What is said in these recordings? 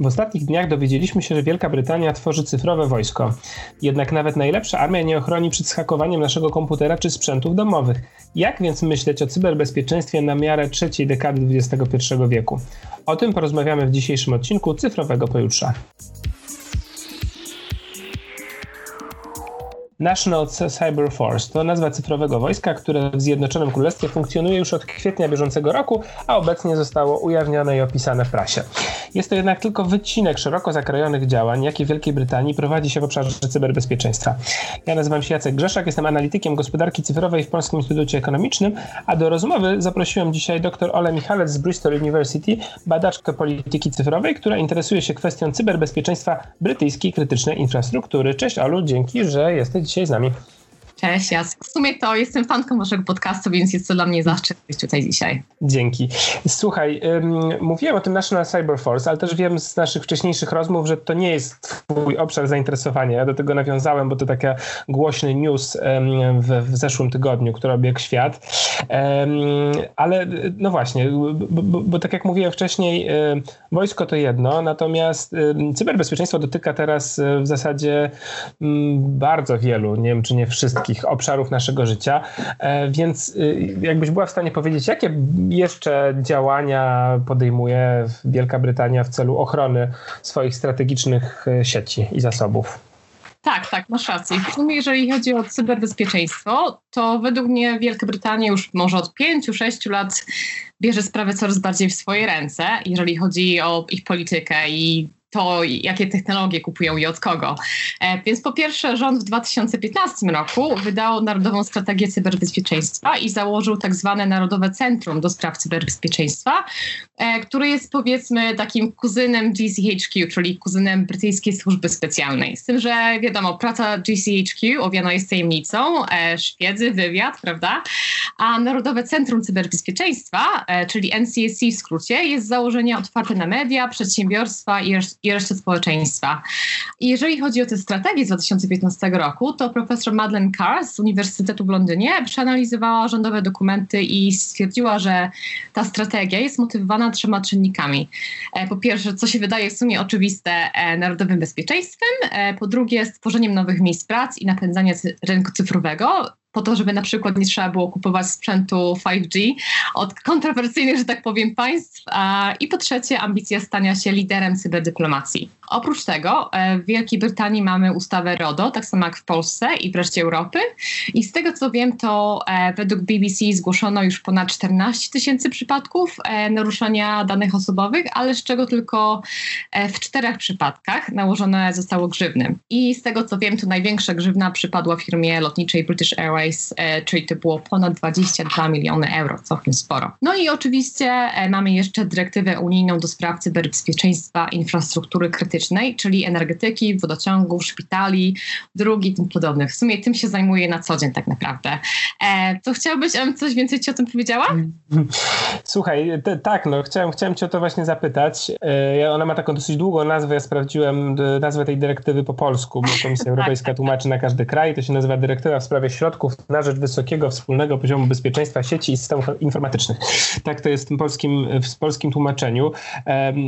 W ostatnich dniach dowiedzieliśmy się, że Wielka Brytania tworzy cyfrowe wojsko. Jednak nawet najlepsza armia nie ochroni przed hakowaniem naszego komputera czy sprzętów domowych. Jak więc myśleć o cyberbezpieczeństwie na miarę trzeciej dekady XXI wieku? O tym porozmawiamy w dzisiejszym odcinku Cyfrowego Pojutrza. National Cyber Force to nazwa cyfrowego wojska, które w Zjednoczonym Królestwie funkcjonuje już od kwietnia bieżącego roku, a obecnie zostało ujawnione i opisane w prasie. Jest to jednak tylko wycinek szeroko zakrojonych działań, jakie w Wielkiej Brytanii prowadzi się w obszarze cyberbezpieczeństwa. Ja nazywam się Jacek Grzeszak, jestem analitykiem gospodarki cyfrowej w Polskim Instytucie Ekonomicznym, a do rozmowy zaprosiłem dzisiaj dr Olę Michalec z Bristol University, badaczkę polityki cyfrowej, która interesuje się kwestią cyberbezpieczeństwa brytyjskiej krytycznej infrastruktury. Cześć Olu, dzięki, że jesteś dzisiaj z nami. Cześć, ja w sumie to jestem fanką waszego podcastu, więc jest to dla mnie zaszczyt być tutaj dzisiaj. Dzięki. Słuchaj, mówiłem o tym National Cyber Force, ale też wiem z naszych wcześniejszych rozmów, że to nie jest twój obszar zainteresowania. Ja do tego nawiązałem, bo to taki głośny news w zeszłym tygodniu, który obiegł świat. Ale no właśnie, bo tak jak mówiłem wcześniej, wojsko to jedno, natomiast cyberbezpieczeństwo dotyka teraz w zasadzie bardzo wielu, nie wiem czy nie wszystkich, obszarów naszego życia, więc jakbyś była w stanie powiedzieć, jakie jeszcze działania podejmuje Wielka Brytania w celu ochrony swoich strategicznych sieci i zasobów? Tak, masz rację. W sumie jeżeli chodzi o cyberbezpieczeństwo, to według mnie Wielka Brytania już może od 5-6 lat bierze sprawę coraz bardziej w swoje ręce, jeżeli chodzi o ich politykę i to, jakie technologie kupują i od kogo. Więc po pierwsze rząd w 2015 roku wydał Narodową Strategię Cyberbezpieczeństwa i założył tak zwane Narodowe Centrum do Spraw Cyberbezpieczeństwa, które jest powiedzmy takim kuzynem GCHQ, czyli kuzynem Brytyjskiej Służby Specjalnej. Z tym, że wiadomo, praca GCHQ owiana jest tajemnicą, szpiedzy, wywiad, prawda? A Narodowe Centrum Cyberbezpieczeństwa, czyli NCSC w skrócie, jest z założenia otwarte na media, przedsiębiorstwa i resztę społeczeństwa. I jeżeli chodzi o tę strategię z 2015 roku, to profesor Madeleine Carr z Uniwersytetu w Londynie przeanalizowała rządowe dokumenty i stwierdziła, że ta strategia jest motywowana 3 czynnikami. Po pierwsze, co się wydaje w sumie oczywiste, narodowym bezpieczeństwem. Po drugie, stworzeniem nowych miejsc pracy i napędzania rynku cyfrowego, po to, żeby na przykład nie trzeba było kupować sprzętu 5G od kontrowersyjnych, że tak powiem, państw. I po trzecie, ambicja stania się liderem cyberdyplomacji. Oprócz tego w Wielkiej Brytanii mamy ustawę RODO, tak samo jak w Polsce i wreszcie Europy. I z tego co wiem, to według BBC zgłoszono już ponad 14,000 przypadków naruszania danych osobowych, ale z czego tylko w 4 przypadkach nałożone zostało grzywny. I z tego co wiem, to największa grzywna przypadła firmie lotniczej British Airways, czyli to było ponad 22 miliony euro, całkiem sporo. No i oczywiście mamy jeszcze dyrektywę unijną do spraw cyberbezpieczeństwa infrastruktury krytycznej, czyli energetyki, wodociągów, szpitali, dróg i tym podobnych. W sumie tym się zajmuję na co dzień tak naprawdę. To chciałbyś, abym coś więcej ci o tym powiedziała? Słuchaj, chciałem cię o to właśnie zapytać. Ona ma taką dosyć długą nazwę, ja sprawdziłem nazwę tej dyrektywy po polsku, bo Komisja Europejska tłumaczy na każdy kraj. To się nazywa dyrektywa w sprawie środków na rzecz wysokiego wspólnego poziomu bezpieczeństwa sieci i systemów informatycznych. Tak to jest w polskim tłumaczeniu.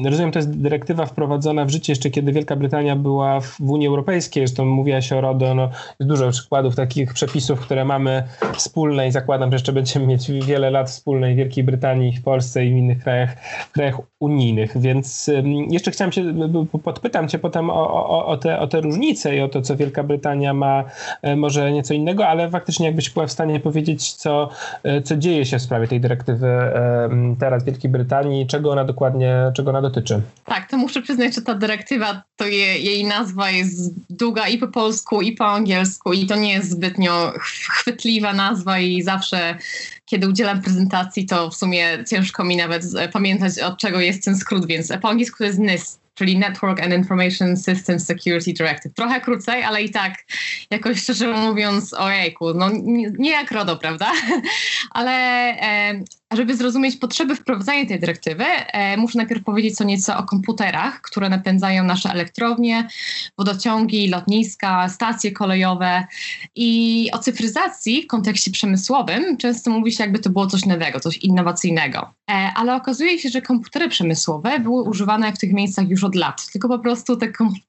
Rozumiem, to jest dyrektywa wprowadzona w życie jeszcze kiedy Wielka Brytania była w Unii Europejskiej, zresztą mówiła się o RODO, jest dużo przykładów takich przepisów, które mamy wspólne i zakładam, że jeszcze będziemy mieć wiele lat wspólnej w Wielkiej Brytanii, w Polsce i w innych krajach unijnych, więc jeszcze podpytam cię potem o te różnice i o to, co Wielka Brytania ma może nieco innego, ale faktycznie jakbyś była w stanie powiedzieć, co dzieje się w sprawie tej dyrektywy teraz w Wielkiej Brytanii, czego ona dotyczy. Tak, to muszę przyznać, że ta dyrektywa, to jej nazwa jest długa i po polsku, i po angielsku i to nie jest zbytnio chwytliwa nazwa i zawsze kiedy udzielam prezentacji, to w sumie ciężko mi nawet pamiętać, od czego jest ten skrót, więc po angielsku to jest NIS, czyli Network and Information Systems Security Directive. Trochę krócej, ale i tak jakoś szczerze mówiąc, ojejku, nie jak RODO, prawda? Ale Żeby zrozumieć potrzeby wprowadzania tej dyrektywy, muszę najpierw powiedzieć co nieco o komputerach, które napędzają nasze elektrownie, wodociągi, lotniska, stacje kolejowe. I o cyfryzacji w kontekście przemysłowym często mówi się, jakby to było coś nowego, coś innowacyjnego. Ale okazuje się, że komputery przemysłowe były używane w tych miejscach już od lat. Tylko po prostu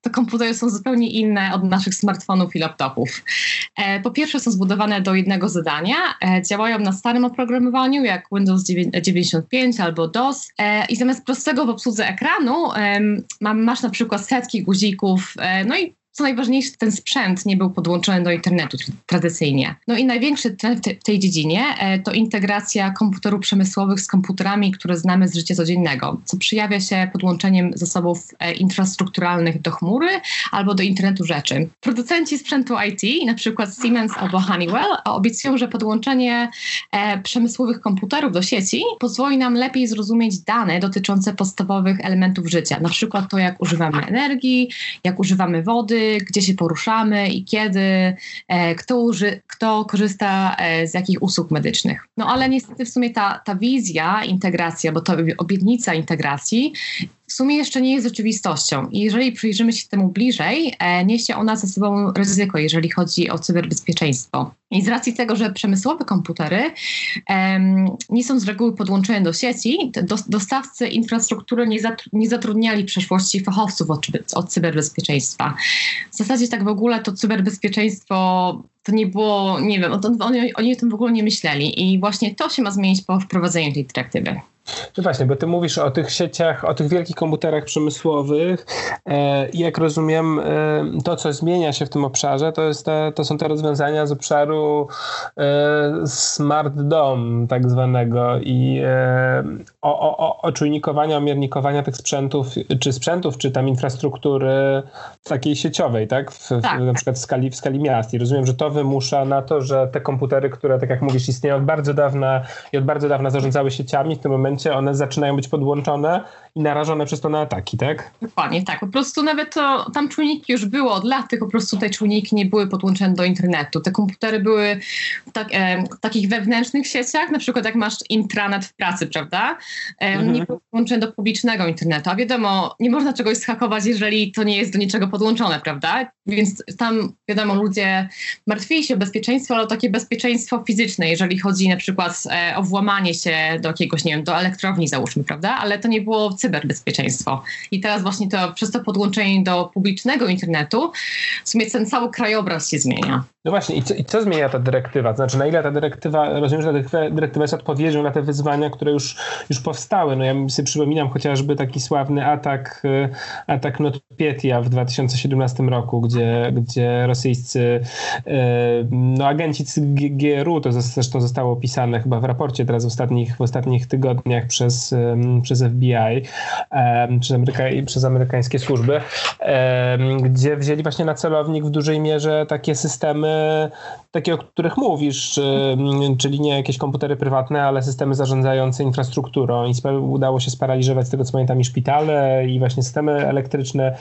te komputery są zupełnie inne od naszych smartfonów i laptopów. Po pierwsze są zbudowane do jednego zadania, działają na starym oprogramowaniu, jak Windows 95 albo DOS i zamiast prostego w obsłudze ekranu masz na przykład setki guzików, no i co najważniejsze, ten sprzęt nie był podłączony do internetu tradycyjnie. No i największy trend w tej dziedzinie to integracja komputerów przemysłowych z komputerami, które znamy z życia codziennego, co przejawia się podłączeniem zasobów infrastrukturalnych do chmury albo do internetu rzeczy. Producenci sprzętu IT, na przykład Siemens albo Honeywell, obiecują, że podłączenie przemysłowych komputerów do sieci pozwoli nam lepiej zrozumieć dane dotyczące podstawowych elementów życia, na przykład to, jak używamy energii, jak używamy wody, gdzie się poruszamy i kiedy, kto korzysta z jakich usług medycznych. No ale niestety w sumie ta wizja integracja, bo to obietnica integracji w sumie jeszcze nie jest rzeczywistością i jeżeli przyjrzymy się temu bliżej, niesie ona ze sobą ryzyko, jeżeli chodzi o cyberbezpieczeństwo. I z racji tego, że przemysłowe komputery nie są z reguły podłączone do sieci, dostawcy infrastruktury nie zatrudniali w przeszłości fachowców od cyberbezpieczeństwa. W zasadzie tak w ogóle to cyberbezpieczeństwo to nie było, nie wiem, oni o tym w ogóle nie myśleli i właśnie to się ma zmienić po wprowadzeniu tej dyrektywy. No właśnie, bo ty mówisz o tych sieciach, o tych wielkich komputerach przemysłowych i jak rozumiem to, co zmienia się w tym obszarze, to są te rozwiązania z obszaru smart dom tak zwanego i oczujnikowania, omiernikowania tych sprzętów, czy tam infrastruktury takiej sieciowej, tak? Na przykład w skali miast. I rozumiem, że to wymusza na to, że te komputery, które tak jak mówisz istnieją od bardzo dawna i od bardzo dawna zarządzały sieciami, w tym momencie one zaczynają być podłączone i narażone przez to na ataki, tak? Dokładnie, tak. Po prostu nawet to, tam czujniki już były od lat, tylko po prostu te czujniki nie były podłączone do internetu. Te komputery były w takich wewnętrznych sieciach, na przykład jak masz intranet w pracy, prawda? Nie były podłączone do publicznego internetu, a wiadomo, nie można czegoś zhakować, jeżeli to nie jest do niczego podłączone, prawda? Więc tam, wiadomo, ludzie martwili się o bezpieczeństwo, ale o takie bezpieczeństwo fizyczne, jeżeli chodzi na przykład o włamanie się do jakiegoś, nie wiem, do elektrowni załóżmy, prawda? Ale to nie było cyberbezpieczeństwo. I teraz właśnie przez to podłączenie do publicznego internetu w sumie ten cały krajobraz się zmienia. No właśnie, i co zmienia ta dyrektywa? Znaczy na ile ta dyrektywa, rozumiem, że ta dyrektywa jest odpowiedzią na te wyzwania, które już powstały. No ja sobie przypominam chociażby taki sławny atak NotPetya w 2017 roku, gdzie rosyjscy agenci GRU, to zresztą zostało opisane chyba w raporcie teraz w ostatnich tygodniach przez FBI, przez amerykańskie służby, gdzie wzięli właśnie na celownik w dużej mierze takie systemy, takie o których mówisz, czyli nie jakieś komputery prywatne, ale systemy zarządzające infrastrukturą i udało się sparaliżować z tego co pamiętam i szpitale i właśnie systemy elektryczne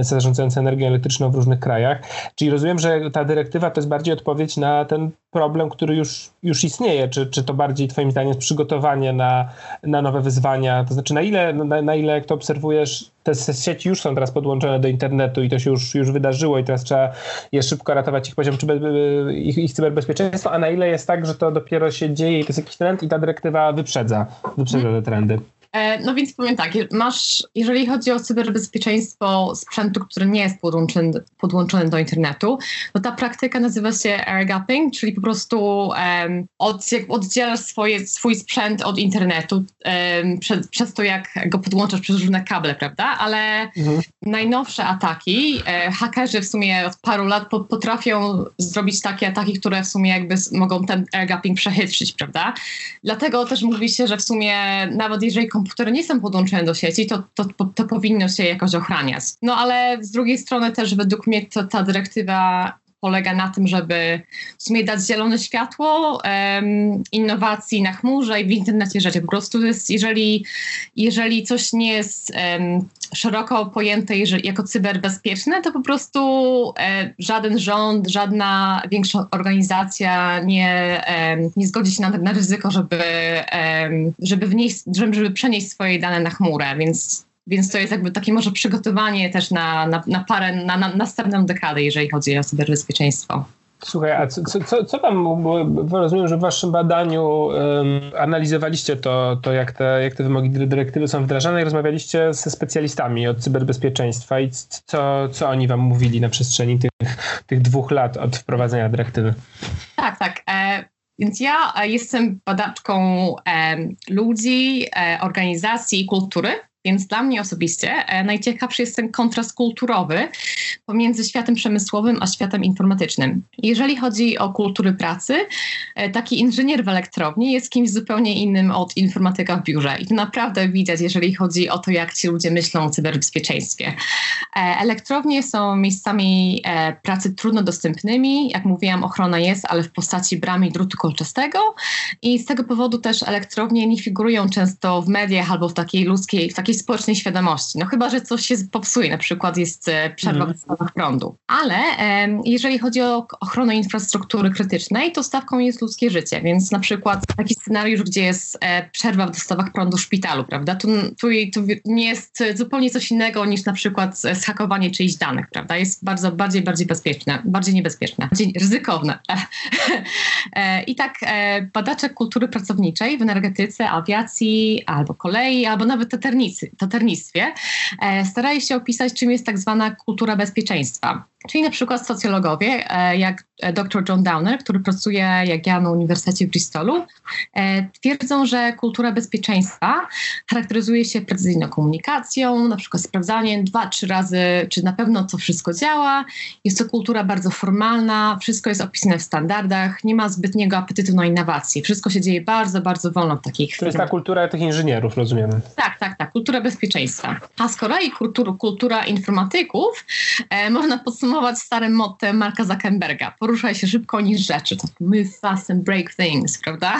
zarządzające energią elektryczną w różnych krajach. Czyli rozumiem, że ta dyrektywa to jest bardziej odpowiedź na ten problem, który już istnieje. Czy to bardziej twoim zdaniem jest przygotowanie na nowe wyzwania? To znaczy na ile jak to obserwujesz, te sieci już są teraz podłączone do internetu i to się już wydarzyło i teraz trzeba je szybko ratować ich poziom, czy ich cyberbezpieczeństwo, a na ile jest tak, że to dopiero się dzieje i to jest jakiś trend i ta dyrektywa wyprzedza te trendy? No więc powiem tak, jeżeli chodzi o cyberbezpieczeństwo sprzętu, który nie jest podłączony do internetu, to ta praktyka nazywa się air gapping, czyli po prostu jak oddzielasz swój sprzęt od internetu przez to, jak go podłączasz przez różne kable, prawda? Ale najnowsze ataki, hakerzy w sumie od paru lat potrafią zrobić takie ataki, które w sumie jakby mogą ten air gapping przechytrzyć, prawda? Dlatego też mówi się, że w sumie nawet jeżeli komputery nie są podłączone do sieci, to powinno się jakoś ochraniać. No ale z drugiej strony też według mnie ta dyrektywa polega na tym, żeby w sumie dać zielone światło innowacji na chmurze i w internecie rzeczy. Po prostu to jest, jeżeli coś nie jest szeroko pojęte jako cyberbezpieczne, to po prostu żaden rząd, żadna większa organizacja nie zgodzi się na ryzyko, żeby przenieść swoje dane na chmurę, więc to jest jakby takie może przygotowanie też na następną dekadę, jeżeli chodzi o cyberbezpieczeństwo. Słuchaj, a co tam, bo rozumiem, że w waszym badaniu analizowaliście to jak te wymogi dyrektywy są wdrażane i rozmawialiście ze specjalistami od cyberbezpieczeństwa i co oni wam mówili na przestrzeni tych 2 lat od wprowadzenia dyrektywy? Tak. Więc ja jestem badaczką ludzi, organizacji i kultury, więc dla mnie osobiście najciekawszy jest ten kontrast kulturowy pomiędzy światem przemysłowym a światem informatycznym. Jeżeli chodzi o kultury pracy, taki inżynier w elektrowni jest kimś zupełnie innym od informatyka w biurze. I to naprawdę widać, jeżeli chodzi o to, jak ci ludzie myślą o cyberbezpieczeństwie. Elektrownie są miejscami pracy trudno dostępnymi. Jak mówiłam, ochrona jest, ale w postaci bramy i drutu kolczastego. I z tego powodu też elektrownie nie figurują często w mediach albo w takiej ludzkiej, w takiej społecznej świadomości. No chyba, że coś się popsuje, na przykład jest przerwa w stawach prądu. Ale jeżeli chodzi o ochronę infrastruktury krytycznej, to stawką jest ludzkie życie, więc na przykład taki scenariusz, gdzie jest przerwa w dostawach prądu w szpitalu, prawda? Tu nie jest zupełnie coś innego niż na przykład zhakowanie czyichś danych, prawda? Jest bardzo bardziej bezpieczne, bardziej niebezpieczne, bardziej ryzykowne. I tak badacze kultury pracowniczej w energetyce, awiacji, albo kolei, albo nawet taternictwie starają się opisać, czym jest tak zwana kultura bezpieczeństwa. Czyli na przykład socjologowie, jak dr John Downer, który pracuje jak ja na Uniwersytecie w Bristolu, twierdzą, że kultura bezpieczeństwa charakteryzuje się precyzyjną komunikacją, na przykład sprawdzaniem 2-3 razy, czy na pewno to wszystko działa. Jest to kultura bardzo formalna, wszystko jest opisane w standardach, nie ma zbytniego apetytu na innowacje. Wszystko się dzieje bardzo wolno w takich chwilach. To jest ta kultura tych inżynierów, rozumiem. Tak, kultura bezpieczeństwa. A z kolei kultura informatyków można podsumować starym mottem Marka Zuckerberga. Poruszaj się szybko niż rzeczy. Tak, move fast and break things, prawda?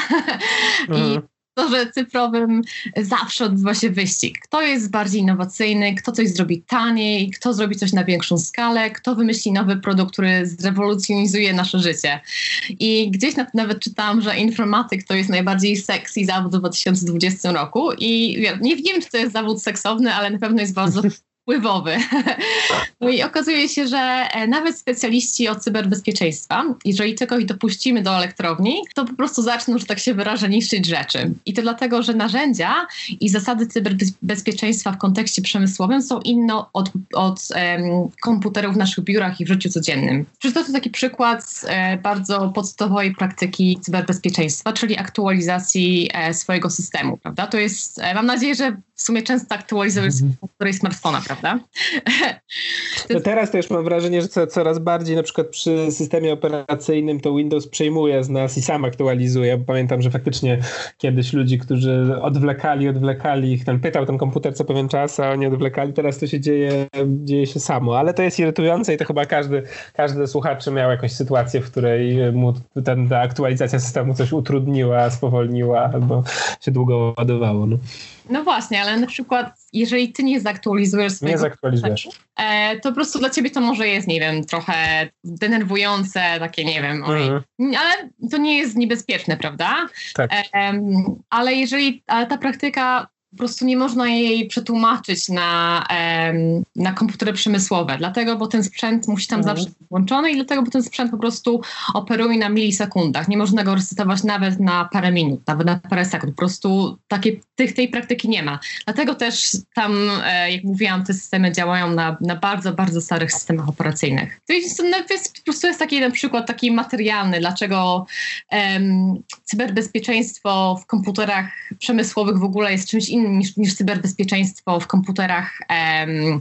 I to, że cyfrowym zawsze odbywa się wyścig. Kto jest bardziej innowacyjny, kto coś zrobi taniej, kto zrobi coś na większą skalę, kto wymyśli nowy produkt, który zrewolucjonizuje nasze życie. I gdzieś nawet czytałam, że informatyk to jest najbardziej sexy zawód w 2020 roku i nie wiem, czy to jest zawód seksowny, ale na pewno jest bardzo wpływowy. No i okazuje się, że nawet specjaliści od cyberbezpieczeństwa, jeżeli tylko ich dopuścimy do elektrowni, to po prostu zaczną, że tak się wyrażę, niszczyć rzeczy. I to dlatego, że narzędzia i zasady cyberbezpieczeństwa w kontekście przemysłowym są inne od komputerów w naszych biurach i w życiu codziennym. To taki przykład bardzo podstawowej praktyki cyberbezpieczeństwa, czyli aktualizacji swojego systemu, prawda? To jest, mam nadzieję, że w sumie często aktualizujesz której smartfona, prawda? To teraz też mam wrażenie, że coraz bardziej na przykład przy systemie operacyjnym to Windows przejmuje z nas i sam aktualizuje, bo pamiętam, że faktycznie kiedyś ludzi, którzy odwlekali, ich tam pytał ten komputer co pewien czas, a oni odwlekali, teraz to się dzieje się samo, ale to jest irytujące i to chyba każdy słuchaczy miał jakąś sytuację, w której mu ta aktualizacja systemu coś utrudniła, spowolniła albo się długo ładowało. No właśnie, ale na przykład jeżeli ty nie zaktualizujesz swojego kontaktu, to po prostu dla ciebie to może jest, nie wiem, trochę denerwujące, takie nie wiem, ale to nie jest niebezpieczne, prawda? Tak. Ale ta praktyka po prostu nie można jej przetłumaczyć na komputery przemysłowe, dlatego, bo ten sprzęt musi tam zawsze być włączony i dlatego, bo ten sprzęt po prostu operuje na milisekundach. Nie można go resetować nawet na parę minut, nawet na parę sekund. Po prostu tej praktyki nie ma. Dlatego też tam, jak mówiłam, te systemy działają na bardzo starych systemach operacyjnych. To jest, po prostu jest taki na przykład taki materialny, dlaczego cyberbezpieczeństwo w komputerach przemysłowych w ogóle jest czymś innym niż cyberbezpieczeństwo w komputerach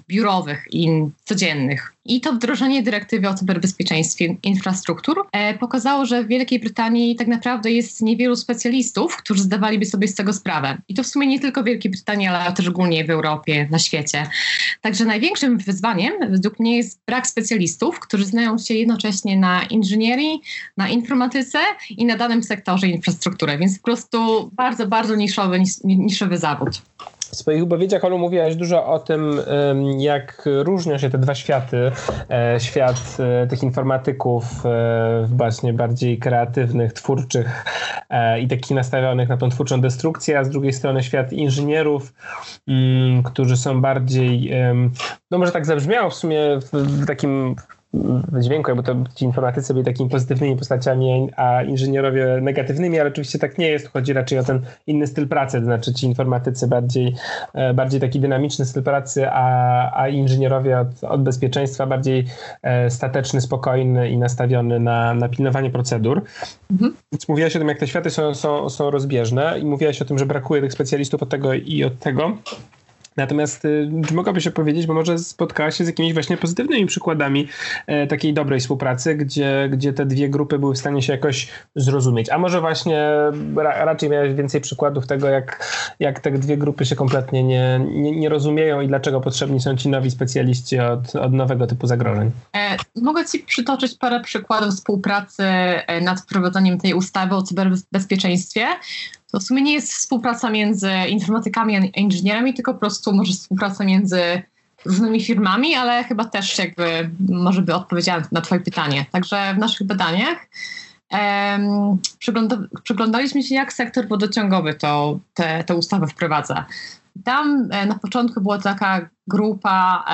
biurowych i codziennych. I to wdrożenie dyrektywy o cyberbezpieczeństwie infrastruktur pokazało, że w Wielkiej Brytanii tak naprawdę jest niewielu specjalistów, którzy zdawaliby sobie z tego sprawę. I to w sumie nie tylko w Wielkiej Brytanii, ale też ogólnie w Europie, na świecie. Także największym wyzwaniem według mnie jest brak specjalistów, którzy znają się jednocześnie na inżynierii, na informatyce i na danym sektorze infrastruktury. Więc po prostu bardzo, bardzo niszowy zawód. W swoich wypowiedziach, Olu, mówiłaś dużo o tym, jak różnią się te dwa światy. Świat tych informatyków właśnie bardziej kreatywnych, twórczych i takich nastawionych na tą twórczą destrukcję, a z drugiej strony świat inżynierów, którzy są bardziej, no może tak zabrzmiało w sumie w takim dźwięku, bo to ci informatycy byli takimi pozytywnymi postaciami, a inżynierowie negatywnymi, ale oczywiście tak nie jest. Chodzi raczej o ten inny styl pracy, to znaczy ci informatycy bardziej taki dynamiczny styl pracy, a inżynierowie od bezpieczeństwa bardziej stateczny, spokojny i nastawiony na pilnowanie procedur. Mhm. Więc mówiłaś o tym, jak te światy są rozbieżne i mówiłaś o tym, że brakuje tych specjalistów od tego i od tego. Natomiast czy mogłabyś opowiedzieć, bo może spotkałaś się z jakimiś właśnie pozytywnymi przykładami takiej dobrej współpracy, gdzie te dwie grupy były w stanie się jakoś zrozumieć. A może właśnie raczej miałeś więcej przykładów tego, jak te dwie grupy się kompletnie nie rozumieją i dlaczego potrzebni są ci nowi specjaliści od nowego typu zagrożeń. Mogę ci przytoczyć parę przykładów współpracy nad wprowadzeniem tej ustawy o cyberbezpieczeństwie. To w sumie nie jest współpraca między informatykami a inżynierami, tylko po prostu może współpraca między różnymi firmami, ale chyba też jakby może by odpowiedziała na twoje pytanie. Także w naszych badaniach przyglądaliśmy się, jak sektor wodociągowy tę ustawę wprowadza. Tam na początku była taka grupa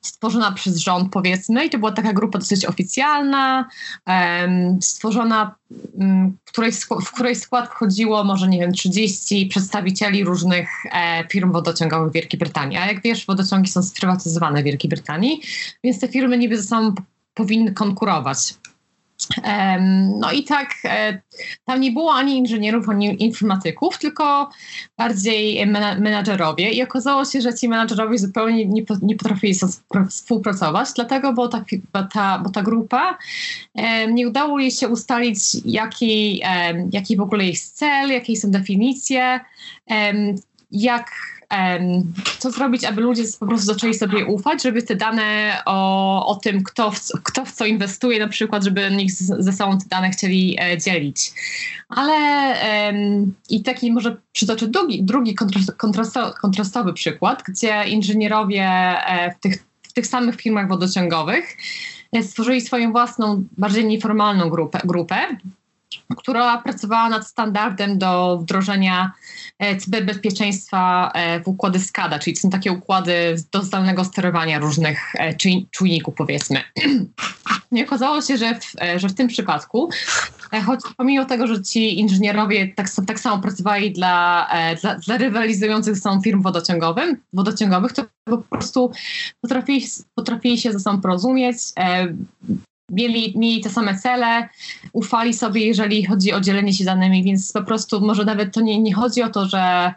stworzona przez rząd, powiedzmy, i to była taka grupa dosyć oficjalna, stworzona, w której skład wchodziło może, nie wiem, 30 przedstawicieli różnych firm wodociągowych w Wielkiej Brytanii. A jak wiesz, wodociągi są sprywatyzowane w Wielkiej Brytanii, więc te firmy niby ze sobą powinny konkurować. No i tak, tam nie było ani inżynierów, ani informatyków, tylko bardziej menadżerowie i okazało się, że ci menadżerowie zupełnie nie potrafili współpracować, dlatego, bo ta grupa nie udało jej się ustalić, jaki w ogóle jest cel, jakie są definicje, co zrobić, aby ludzie po prostu zaczęli sobie ufać, żeby te dane o tym, kto w co inwestuje, na przykład, żeby nikt ze sobą te dane chcieli dzielić. Ale i taki może przytoczę drugi kontrastowy przykład, gdzie inżynierowie w tych samych firmach wodociągowych stworzyli swoją własną, bardziej nieformalną grupę, która pracowała nad standardem do wdrożenia cyberbezpieczeństwa w układy SCADA, czyli są takie układy do zdalnego sterowania różnych czujników, powiedzmy. I okazało się, że w tym przypadku, choć pomimo tego, że ci inżynierowie tak samo pracowali dla rywalizujących ze sobą firm wodociągowych, to po prostu potrafili się ze sobą porozumieć, mieli te same cele, ufali sobie, jeżeli chodzi o dzielenie się danymi, więc po prostu może nawet to nie chodzi o to, że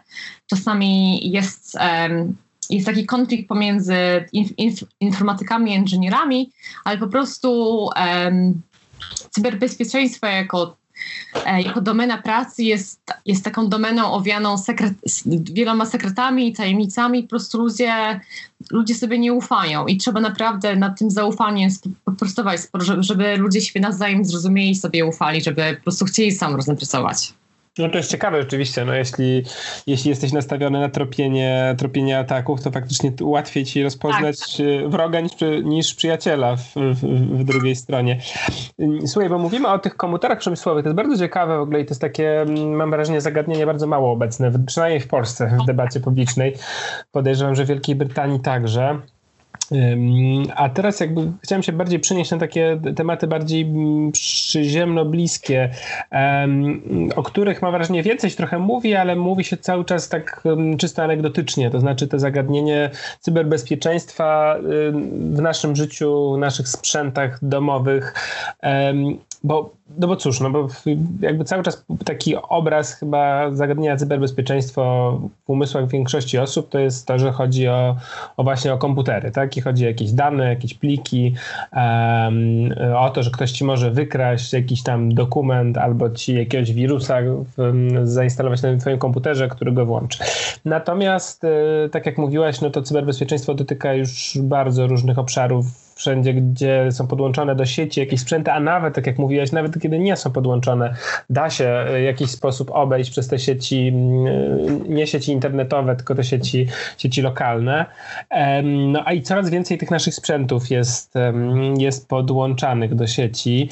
czasami jest taki konflikt pomiędzy informatykami a inżynierami, ale po prostu cyberbezpieczeństwo jako domena pracy jest taką domeną owianą wieloma sekretami i tajemnicami. Po prostu ludzie sobie nie ufają i trzeba naprawdę nad tym zaufaniem poprostować, żeby ludzie siebie nawzajem zrozumieli, sobie ufali, żeby po prostu chcieli sam rozpracować. No to jest ciekawe rzeczywiście, no jeśli jesteś nastawiony na tropienie ataków, to faktycznie łatwiej ci rozpoznać wroga niż przyjaciela w drugiej stronie. Słuchaj, bo mówimy o tych komputerach przemysłowych, to jest bardzo ciekawe w ogóle i to jest takie, mam wrażenie, zagadnienie bardzo mało obecne, przynajmniej w Polsce w debacie publicznej, podejrzewam, że w Wielkiej Brytanii także. A teraz jakby chciałem się bardziej przenieść na takie tematy bardziej przyziemno-bliskie, o których mam wrażenie więcej się trochę mówi, ale mówi się cały czas tak czysto anegdotycznie, to znaczy to zagadnienie cyberbezpieczeństwa w naszym życiu, w naszych sprzętach domowych Bo cóż, no bo jakby cały czas taki obraz chyba zagadnienia cyberbezpieczeństwo w umysłach większości osób to jest to, że chodzi o właśnie o komputery, tak? I chodzi o jakieś dane, jakieś pliki, o to, że ktoś ci może wykraść jakiś tam dokument albo ci jakiegoś wirusa zainstalować na twoim komputerze, który go włączy. Natomiast tak jak mówiłaś, no to cyberbezpieczeństwo dotyka już bardzo różnych obszarów, wszędzie, gdzie są podłączone do sieci jakieś sprzęty, a nawet, tak jak mówiłaś, nawet kiedy nie są podłączone, da się w jakiś sposób obejść przez te sieci, nie sieci internetowe, tylko te sieci lokalne. No a i coraz więcej tych naszych sprzętów jest podłączanych do sieci.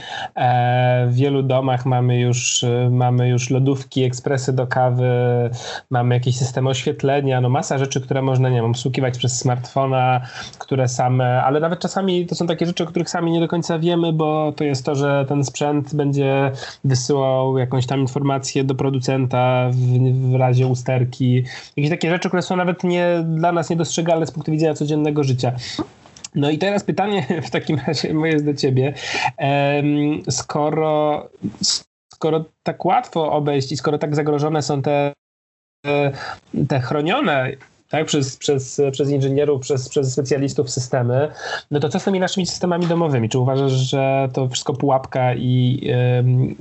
W wielu domach mamy już lodówki, ekspresy do kawy, mamy jakieś systemy oświetlenia, no masa rzeczy, które można, nie wiem, obsługiwać przez smartfona, które same, ale nawet czasami to są takie rzeczy, o których sami nie do końca wiemy, bo to jest to, że ten sprzęt będzie wysyłał jakąś tam informację do producenta w razie usterki. Jakieś takie rzeczy, które są nawet dla nas niedostrzegalne z punktu widzenia codziennego życia. No i teraz pytanie w takim razie moje jest do ciebie. Skoro tak łatwo obejść i skoro tak zagrożone są te chronione, tak, przez inżynierów, przez specjalistów systemy, no to co z tymi naszymi systemami domowymi? Czy uważasz, że to wszystko pułapka i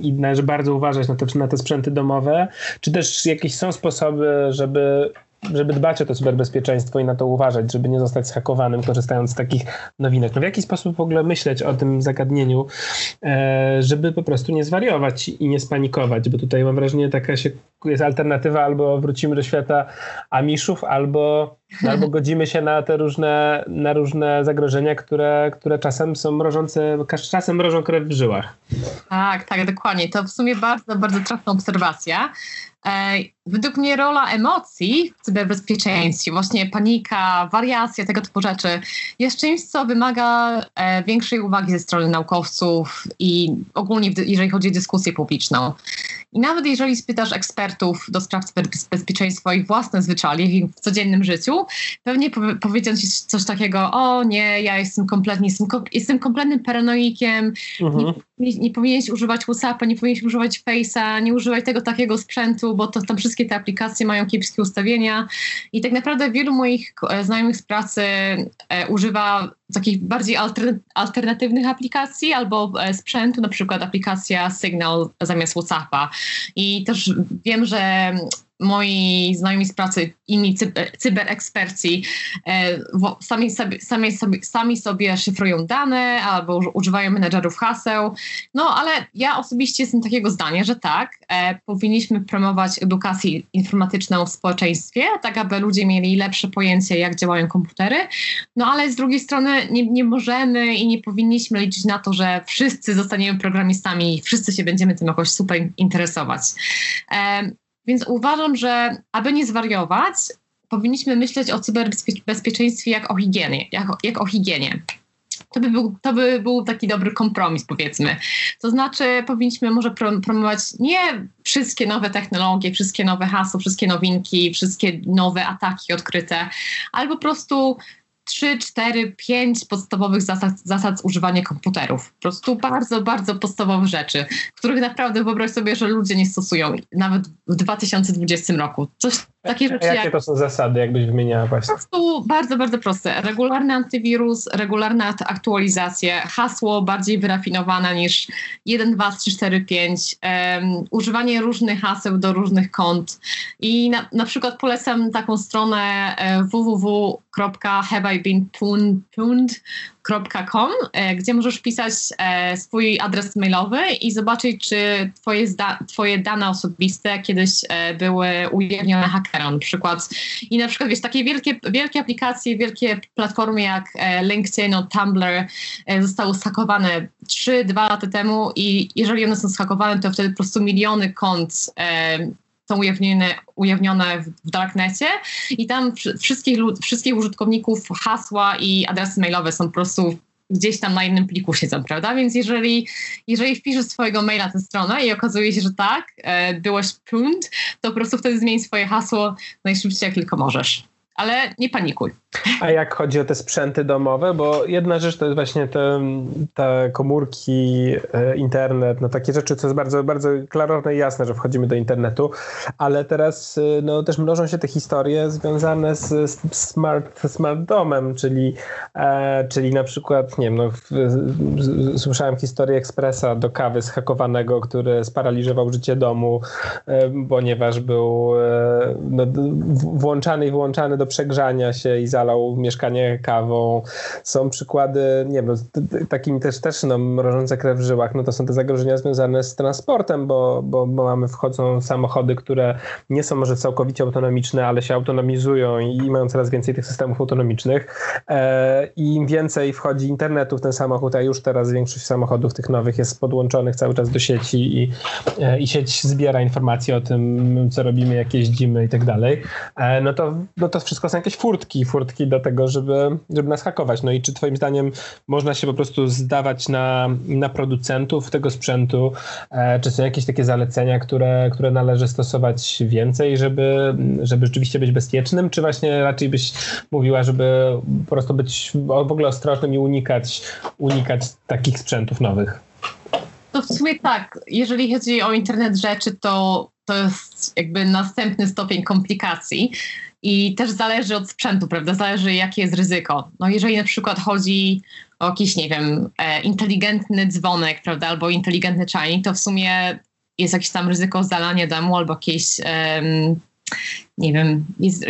należy bardzo uważać na te sprzęty domowe? Czy też jakieś są sposoby, żeby dbać o to cyberbezpieczeństwo i na to uważać, żeby nie zostać zhakowanym, korzystając z takich nowinek? No w jaki sposób w ogóle myśleć o tym zagadnieniu, żeby po prostu nie zwariować i nie spanikować, bo tutaj mam wrażenie, taka jest alternatywa, albo wrócimy do świata amiszów, albo godzimy się na różne zagrożenia, które czasem są mrożące, czasem mrożą krew w żyłach. Tak, dokładnie. To w sumie bardzo, bardzo trafna obserwacja. Według mnie rola emocji w cyberbezpieczeństwie, właśnie panika, wariacja, tego typu rzeczy jest czymś, co wymaga większej uwagi ze strony naukowców i ogólnie, jeżeli chodzi o dyskusję publiczną. I nawet jeżeli spytasz ekspertów do spraw cyberbezpieczeństwa ich własne zwyczaje w codziennym życiu, pewnie powiedzą ci coś takiego: o nie, ja jestem kompletnym paranoikiem, nie powinieneś używać WhatsAppa, nie powinieneś używać Face'a, nie używać tego takiego sprzętu, bo to tam wszystkie te aplikacje mają kiepskie ustawienia. I tak naprawdę wielu moich znajomych z pracy używa takich bardziej alternatywnych aplikacji albo sprzętu, na przykład aplikacja Signal zamiast WhatsAppa. I też wiem, że moi znajomi z pracy, inni cybereksperci sami sobie szyfrują dane albo używają menedżerów haseł. No ale ja osobiście jestem takiego zdania, że tak, powinniśmy promować edukację informatyczną w społeczeństwie, tak aby ludzie mieli lepsze pojęcie, jak działają komputery. No ale z drugiej strony nie możemy i nie powinniśmy liczyć na to, że wszyscy zostaniemy programistami i wszyscy się będziemy tym jakoś super interesować. Więc uważam, że aby nie zwariować, powinniśmy myśleć o cyberbezpieczeństwie jak o higienie. To by był taki dobry kompromis, powiedzmy. To znaczy powinniśmy może promować nie wszystkie nowe technologie, wszystkie nowe hasła, wszystkie nowinki, wszystkie nowe ataki odkryte, ale po prostu 3, 4, 5 podstawowych zasad używania komputerów. Po prostu bardzo, bardzo podstawowe rzeczy, których naprawdę wyobraź sobie, że ludzie nie stosują nawet w 2020 roku. Coś takie rzeczy. Jakie to są zasady, jakbyś wymieniała właśnie? Po prostu bardzo, bardzo proste. Regularny antywirus, regularna aktualizacja, hasło bardziej wyrafinowane niż 1, 2, 3, 4, 5, używanie różnych haseł do różnych kont. I na przykład polecam taką stronę www.haveibeenpwned.com, gdzie możesz pisać swój adres mailowy i zobaczyć, czy twoje dane osobiste kiedyś były ujawnione hakerom. Na przykład wiesz, takie wielkie aplikacje, wielkie platformy jak LinkedIn, Tumblr zostały zhakowane 3-2 lata temu i jeżeli one są zhakowane, to wtedy po prostu miliony kont są ujawnione w darknecie i tam wszystkich użytkowników hasła i adresy mailowe są po prostu gdzieś tam na jednym pliku siedzą, prawda? Więc jeżeli wpiszesz swojego maila na tę stronę i okazuje się, że tak, byłeś plunt, to po prostu wtedy zmień swoje hasło najszybciej, jak tylko możesz. ale nie panikuj. A jak chodzi o te sprzęty domowe, bo jedna rzecz to jest właśnie te komórki, internet, no takie rzeczy, co jest bardzo, bardzo klarowne i jasne, że wchodzimy do internetu, ale teraz no, też mnożą się te historie związane z smart domem, czyli na przykład, nie wiem, no, słyszałem historię ekspresa do kawy zhakowanego, który sparaliżował życie domu, ponieważ był włączany i wyłączany do przegrzania się i zalał mieszkanie kawą. Są przykłady, nie wiem, takim też no, mrożące krew w żyłach, no to są te zagrożenia związane z transportem, bo wchodzą samochody, które nie są może całkowicie autonomiczne, ale się autonomizują i mają coraz więcej tych systemów autonomicznych. I im więcej wchodzi internetu w ten samochód, a już teraz większość samochodów tych nowych jest podłączonych cały czas do sieci i sieć zbiera informacje o tym, co robimy, jak jeździmy i tak dalej, no to wszystko są jakieś furtki do tego, żeby nas hakować. No i czy twoim zdaniem można się po prostu zdawać na producentów tego sprzętu? Czy są jakieś takie zalecenia, które należy stosować więcej, żeby rzeczywiście być bezpiecznym? Czy właśnie raczej byś mówiła, żeby po prostu być w ogóle ostrożnym i unikać takich sprzętów nowych? To w sumie tak. Jeżeli chodzi o internet rzeczy, to jest jakby następny stopień komplikacji. I też zależy od sprzętu, prawda? Zależy, jakie jest ryzyko. No jeżeli na przykład chodzi o jakiś, nie wiem, inteligentny dzwonek, prawda? Albo inteligentny czajnik, to w sumie jest jakieś tam ryzyko zalania domu albo jakieś, nie wiem,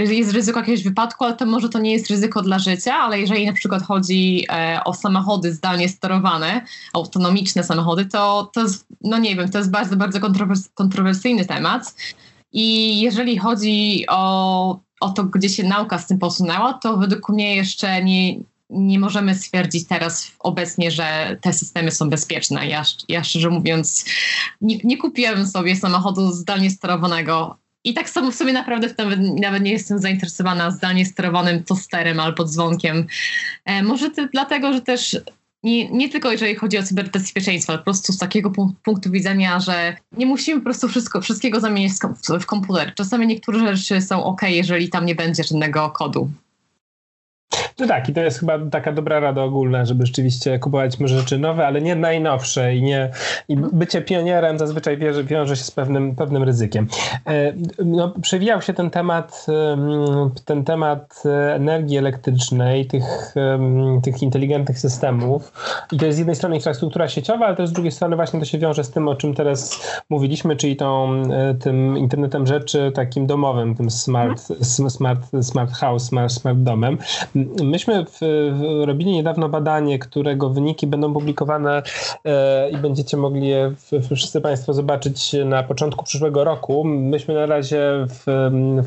jest ryzyko jakiegoś wypadku, ale to może to nie jest ryzyko dla życia, ale jeżeli na przykład chodzi o samochody zdalnie sterowane, autonomiczne samochody, to jest, no nie wiem, to jest bardzo, bardzo kontrowersyjny temat. I jeżeli chodzi o to, gdzie się nauka z tym posunęła, to według mnie jeszcze nie możemy stwierdzić teraz obecnie, że te systemy są bezpieczne. Ja szczerze mówiąc nie kupiłem sobie samochodu zdalnie sterowanego i tak samo w sumie naprawdę nawet nie jestem zainteresowana zdalnie sterowanym tosterem albo dzwonkiem. Może dlatego, że też nie tylko jeżeli chodzi o cyberbezpieczeństwo, ale po prostu z takiego punktu widzenia, że nie musimy po prostu wszystkiego zamieniać w komputer. Czasami niektóre rzeczy są okej, jeżeli tam nie będzie żadnego kodu. No tak, i to jest chyba taka dobra rada ogólna, żeby rzeczywiście kupować może rzeczy nowe, ale nie najnowsze i bycie pionierem zazwyczaj wiąże się z pewnym ryzykiem. No, przewijał się ten temat energii elektrycznej, tych inteligentnych systemów i to jest z jednej strony infrastruktura sieciowa, ale też z drugiej strony właśnie to się wiąże z tym, o czym teraz mówiliśmy, czyli tym internetem rzeczy takim domowym, tym smart house, smart domem. Myśmy robili niedawno badanie, którego wyniki będą publikowane i będziecie mogli je wszyscy Państwo zobaczyć na początku przyszłego roku. Myśmy na razie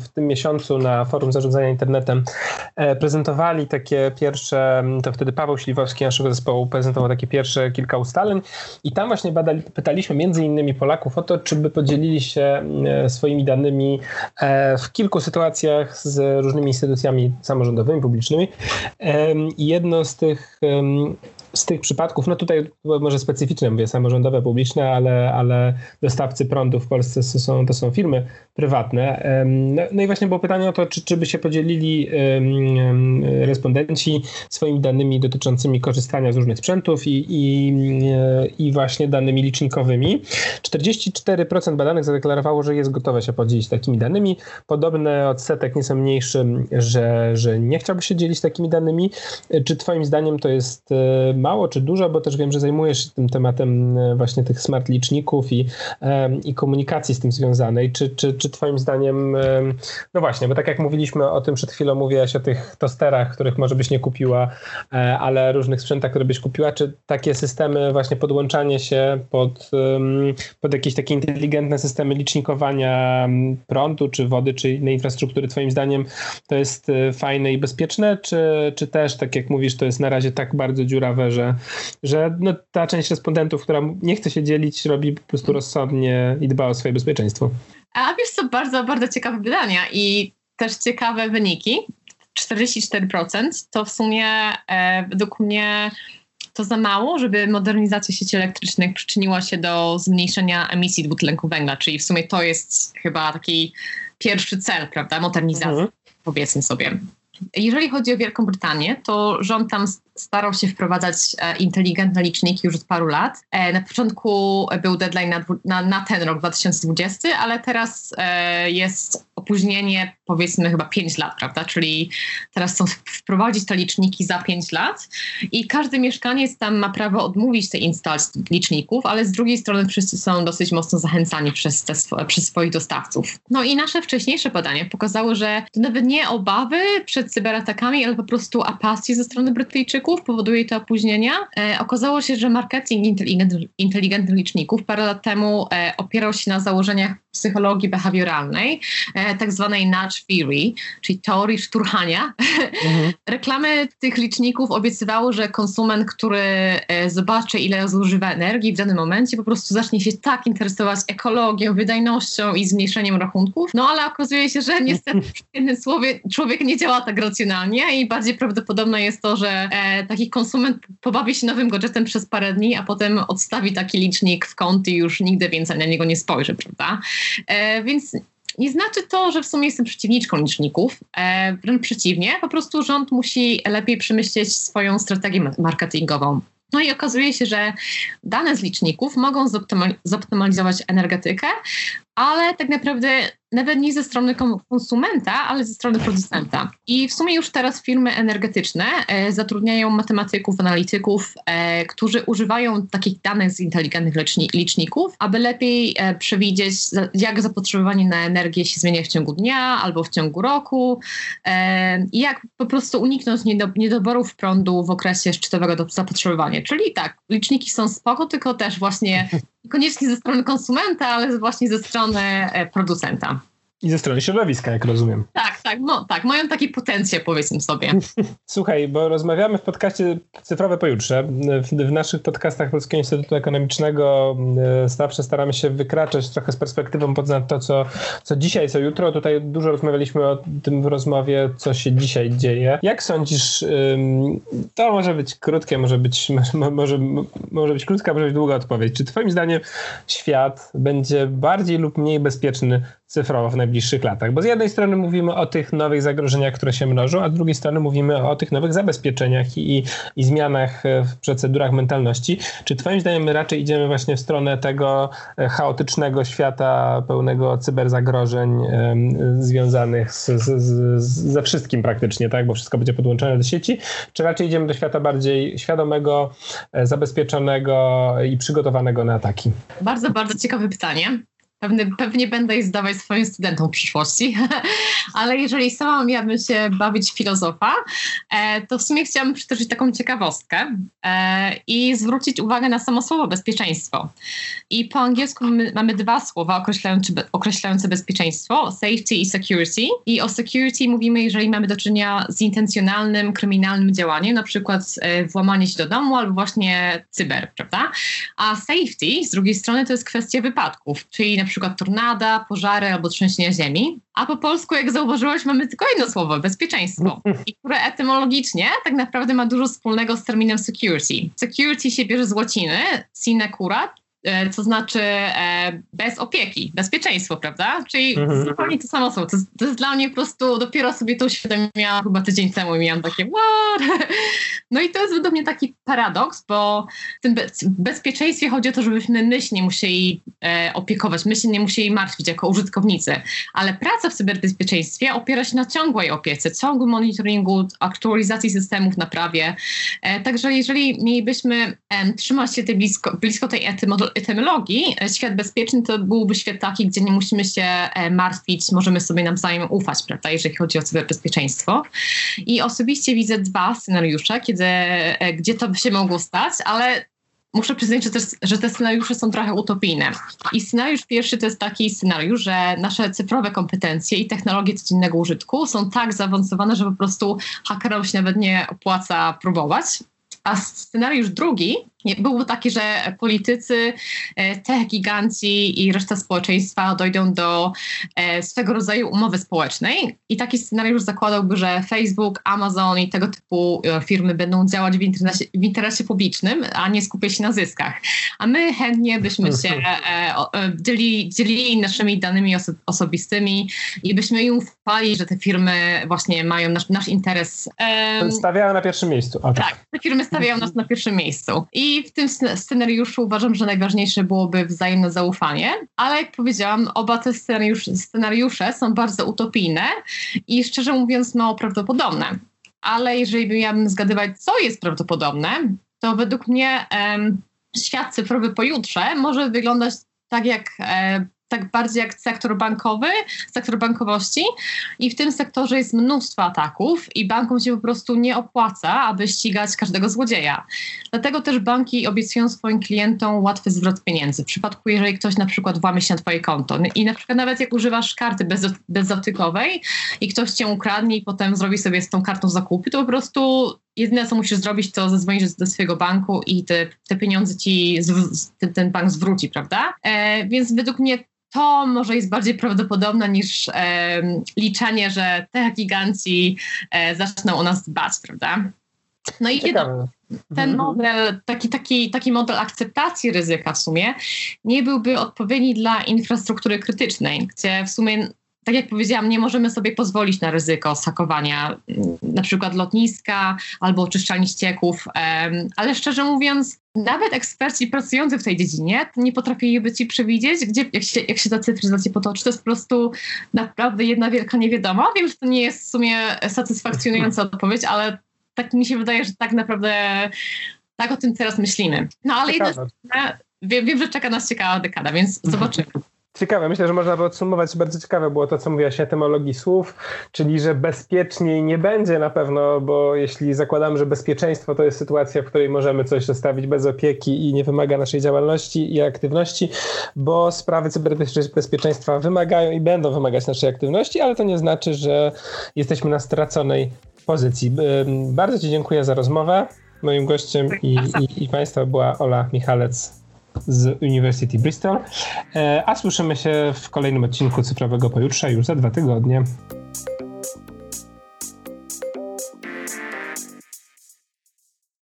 w tym miesiącu na Forum Zarządzania Internetem prezentowali takie pierwsze, to wtedy Paweł Śliwowski naszego zespołu prezentował takie pierwsze kilka ustaleń i tam właśnie pytaliśmy między innymi Polaków o to, czy by podzielili się swoimi danymi w kilku sytuacjach z różnymi instytucjami samorządowymi, publicznymi. I jedno z tych przypadków, no tutaj może specyficzne, mówię samorządowe, publiczne, ale dostawcy prądu w Polsce to są firmy prywatne. No i właśnie było pytanie o to, czy by się podzielili respondenci swoimi danymi dotyczącymi korzystania z różnych sprzętów i właśnie danymi licznikowymi. 44% badanych zadeklarowało, że jest gotowe się podzielić takimi danymi. Podobny odsetek, nieco mniejszy, że nie chciałby się dzielić takimi danymi. Czy twoim zdaniem to jest mało czy dużo, bo też wiem, że zajmujesz się tym tematem właśnie tych smart liczników i komunikacji z tym związanej. Czy twoim zdaniem, no właśnie, bo tak jak mówiliśmy o tym przed chwilą, mówiłaś o tych tosterach, których może byś nie kupiła, ale różnych sprzętach, które byś kupiła, czy takie systemy właśnie podłączanie się pod jakieś takie inteligentne systemy licznikowania prądu, czy wody, czy innej infrastruktury, twoim zdaniem to jest fajne i bezpieczne, czy też, tak jak mówisz, to jest na razie tak bardzo dziurawe, że no, ta część respondentów, która nie chce się dzielić, robi po prostu rozsądnie i dba o swoje bezpieczeństwo. A wiesz co, bardzo, bardzo ciekawe pytania i też ciekawe wyniki. 44% to w sumie według mnie to za mało, żeby modernizacja sieci elektrycznych przyczyniła się do zmniejszenia emisji dwutlenku węgla, czyli w sumie to jest chyba taki pierwszy cel, prawda, modernizacji. powiedzmy sobie. Jeżeli chodzi o Wielką Brytanię, to rząd tam starał się wprowadzać inteligentne liczniki już od paru lat. Na początku był deadline na ten rok 2020, ale teraz jest opóźnienie powiedzmy chyba 5 lat, prawda? Czyli teraz chcą wprowadzić te liczniki za 5 lat i każdy mieszkaniec tam ma prawo odmówić tej instalacji liczników, ale z drugiej strony wszyscy są dosyć mocno zachęcani przez swoich dostawców. No i nasze wcześniejsze badania pokazały, że to nawet nie obawy przed cyberatakami, ale po prostu apatię ze strony Brytyjczyków powoduje te opóźnienia. Okazało się, że marketing inteligentnych liczników parę lat temu opierał się na założeniach psychologii behawioralnej, tak zwanej Nudge theory, czyli teorii szturchania. Mhm. Reklamy tych liczników obiecywały, że konsument, który zobaczy, ile zużywa energii w danym momencie, po prostu zacznie się tak interesować ekologią, wydajnością i zmniejszeniem rachunków. No ale okazuje się, że niestety w jednym słowie człowiek nie działa tak racjonalnie i bardziej prawdopodobne jest to, że taki konsument pobawi się nowym gadżetem przez parę dni, a potem odstawi taki licznik w kąt i już nigdy więcej na niego nie spojrzy, prawda? Więc nie znaczy to, że w sumie jestem przeciwniczką liczników, wręcz przeciwnie, po prostu rząd musi lepiej przemyśleć swoją strategię marketingową. No i okazuje się, że dane z liczników mogą zoptymalizować energetykę, ale tak naprawdę nawet nie ze strony konsumenta, ale ze strony producenta. I w sumie już teraz firmy energetyczne zatrudniają matematyków, analityków, którzy używają takich danych z inteligentnych liczników, aby lepiej przewidzieć, jak zapotrzebowanie na energię się zmienia w ciągu dnia albo w ciągu roku i jak po prostu uniknąć niedoborów prądu w okresie szczytowego zapotrzebowania. Czyli tak, liczniki są spoko, tylko też właśnie niekoniecznie ze strony konsumenta, ale właśnie ze strony producenta. I ze strony środowiska, jak rozumiem. Tak, mają taki potencjał, powiedzmy sobie. Słuchaj, bo rozmawiamy w podcaście Cyfrowe Pojutrze. W naszych podcastach Polskiego Instytutu Ekonomicznego zawsze staramy się wykraczać trochę z perspektywą ponad to, co dzisiaj, co jutro. Tutaj dużo rozmawialiśmy o tym w rozmowie, co się dzisiaj dzieje. Jak sądzisz, to może być krótkie, może być krótka, może być długa odpowiedź. Czy twoim zdaniem świat będzie bardziej lub mniej bezpieczny cyfrowo w najbliższych latach? Bo z jednej strony mówimy o tych nowych zagrożeniach, które się mnożą, a z drugiej strony mówimy o tych nowych zabezpieczeniach i zmianach w procedurach mentalności. Czy twoim zdaniem my raczej idziemy właśnie w stronę tego chaotycznego świata pełnego cyberzagrożeń związanych ze wszystkim praktycznie, tak? Bo wszystko będzie podłączone do sieci. Czy raczej idziemy do świata bardziej świadomego, zabezpieczonego i przygotowanego na ataki? Bardzo, bardzo ciekawe pytanie. Pewnie będę je zdawać swoim studentom w przyszłości, ale jeżeli sama miałabym się bawić w filozofa, to w sumie chciałabym przytoczyć taką ciekawostkę i zwrócić uwagę na samo słowo bezpieczeństwo. I po angielsku mamy dwa słowa określające bezpieczeństwo, safety i security. I o security mówimy, jeżeli mamy do czynienia z intencjonalnym, kryminalnym działaniem, na przykład włamanie się do domu albo właśnie cyber, prawda? A safety z drugiej strony to jest kwestia wypadków, czyli na przykład tornada, pożary albo trzęsienia ziemi. A po polsku, jak zauważyłaś, mamy tylko jedno słowo, bezpieczeństwo, i które etymologicznie tak naprawdę ma dużo wspólnego z terminem security. Security się bierze z łaciny, sine cura, co znaczy bez opieki, bezpieczeństwo, prawda? Czyli zupełnie to samo słowo. To jest dla mnie po prostu, dopiero sobie to uświadomiłam chyba tydzień temu i miałam takie what? No i to jest według mnie taki paradoks, bo w tym bezpieczeństwie chodzi o to, żebyśmy my się nie musieli opiekować, my się nie musieli martwić jako użytkownicy, ale praca w cyberbezpieczeństwie opiera się na ciągłej opiece, ciągłym monitoringu, aktualizacji systemów, naprawie. Także jeżeli mielibyśmy trzymać się blisko tej etymologii, świat bezpieczny to byłby świat taki, gdzie nie musimy się martwić, możemy sobie nawzajem ufać, prawda, jeżeli chodzi o cyberbezpieczeństwo. I osobiście widzę dwa scenariusze, gdzie to by się mogło stać, ale muszę przyznać, że te scenariusze są trochę utopijne. I scenariusz pierwszy to jest taki scenariusz, że nasze cyfrowe kompetencje i technologie codziennego użytku są tak zaawansowane, że po prostu hakerom się nawet nie opłaca próbować. A scenariusz drugi Było takie, że politycy, tech giganci i reszta społeczeństwa dojdą do swego rodzaju umowy społecznej i taki scenariusz zakładałby, że Facebook, Amazon i tego typu firmy będą działać w interesie publicznym, a nie skupia się na zyskach. A my chętnie byśmy się dzielili naszymi danymi osobistymi i byśmy im ufali, że te firmy właśnie mają nasz interes. Stawiają na pierwszym miejscu. Okay. Tak, te firmy stawiają nas na pierwszym miejscu. I w tym scenariuszu uważam, że najważniejsze byłoby wzajemne zaufanie, ale jak powiedziałam, oba te scenariusze są bardzo utopijne i szczerze mówiąc mało prawdopodobne. Ale jeżeli miałabym zgadywać, co jest prawdopodobne, to według mnie świat cyfrowy pojutrze może wyglądać tak bardziej jak sektor bankowy, sektor bankowości i w tym sektorze jest mnóstwo ataków i bankom się po prostu nie opłaca, aby ścigać każdego złodzieja. Dlatego też banki obiecują swoim klientom łatwy zwrot pieniędzy. W przypadku, jeżeli ktoś na przykład włamie się na twoje konto i na przykład nawet jak używasz karty bezdotykowej i ktoś cię ukradnie i potem zrobi sobie z tą kartą zakupy, to po prostu jedyne, co musisz zrobić, to zadzwonić do swojego banku i te pieniądze ci ten bank zwróci, prawda? Więc według mnie to może jest bardziej prawdopodobne niż liczenie, że te giganci zaczną o nas dbać, prawda? No i ten model, taki model akceptacji ryzyka w sumie nie byłby odpowiedni dla infrastruktury krytycznej, gdzie w sumie, tak jak powiedziałam, nie możemy sobie pozwolić na ryzyko hakowania na przykład lotniska albo oczyszczalni ścieków, ale szczerze mówiąc, nawet eksperci pracujący w tej dziedzinie nie potrafiliby ci przewidzieć, gdzie, jak się ta cyfryzacja potoczy. To jest po prostu naprawdę jedna wielka niewiadoma. Wiem, że to nie jest w sumie satysfakcjonująca odpowiedź, ale tak mi się wydaje, że tak naprawdę tak o tym teraz myślimy. No ale jednocześnie wiem, że czeka nas ciekawa dekada, więc zobaczymy. Ciekawe, myślę, że można by odsumować, bardzo ciekawe było to, co mówiłaś o etymologii słów, czyli że bezpieczniej nie będzie na pewno, bo jeśli zakładamy, że bezpieczeństwo to jest sytuacja, w której możemy coś zostawić bez opieki i nie wymaga naszej działalności i aktywności, bo sprawy cyberbezpieczeństwa wymagają i będą wymagać naszej aktywności, ale to nie znaczy, że jesteśmy na straconej pozycji. Bardzo Ci dziękuję za rozmowę. Moim gościem i Państwa była Ola Michalec z University Bristol, a słyszymy się w kolejnym odcinku Cyfrowego Pojutrze już za 2 tygodnie.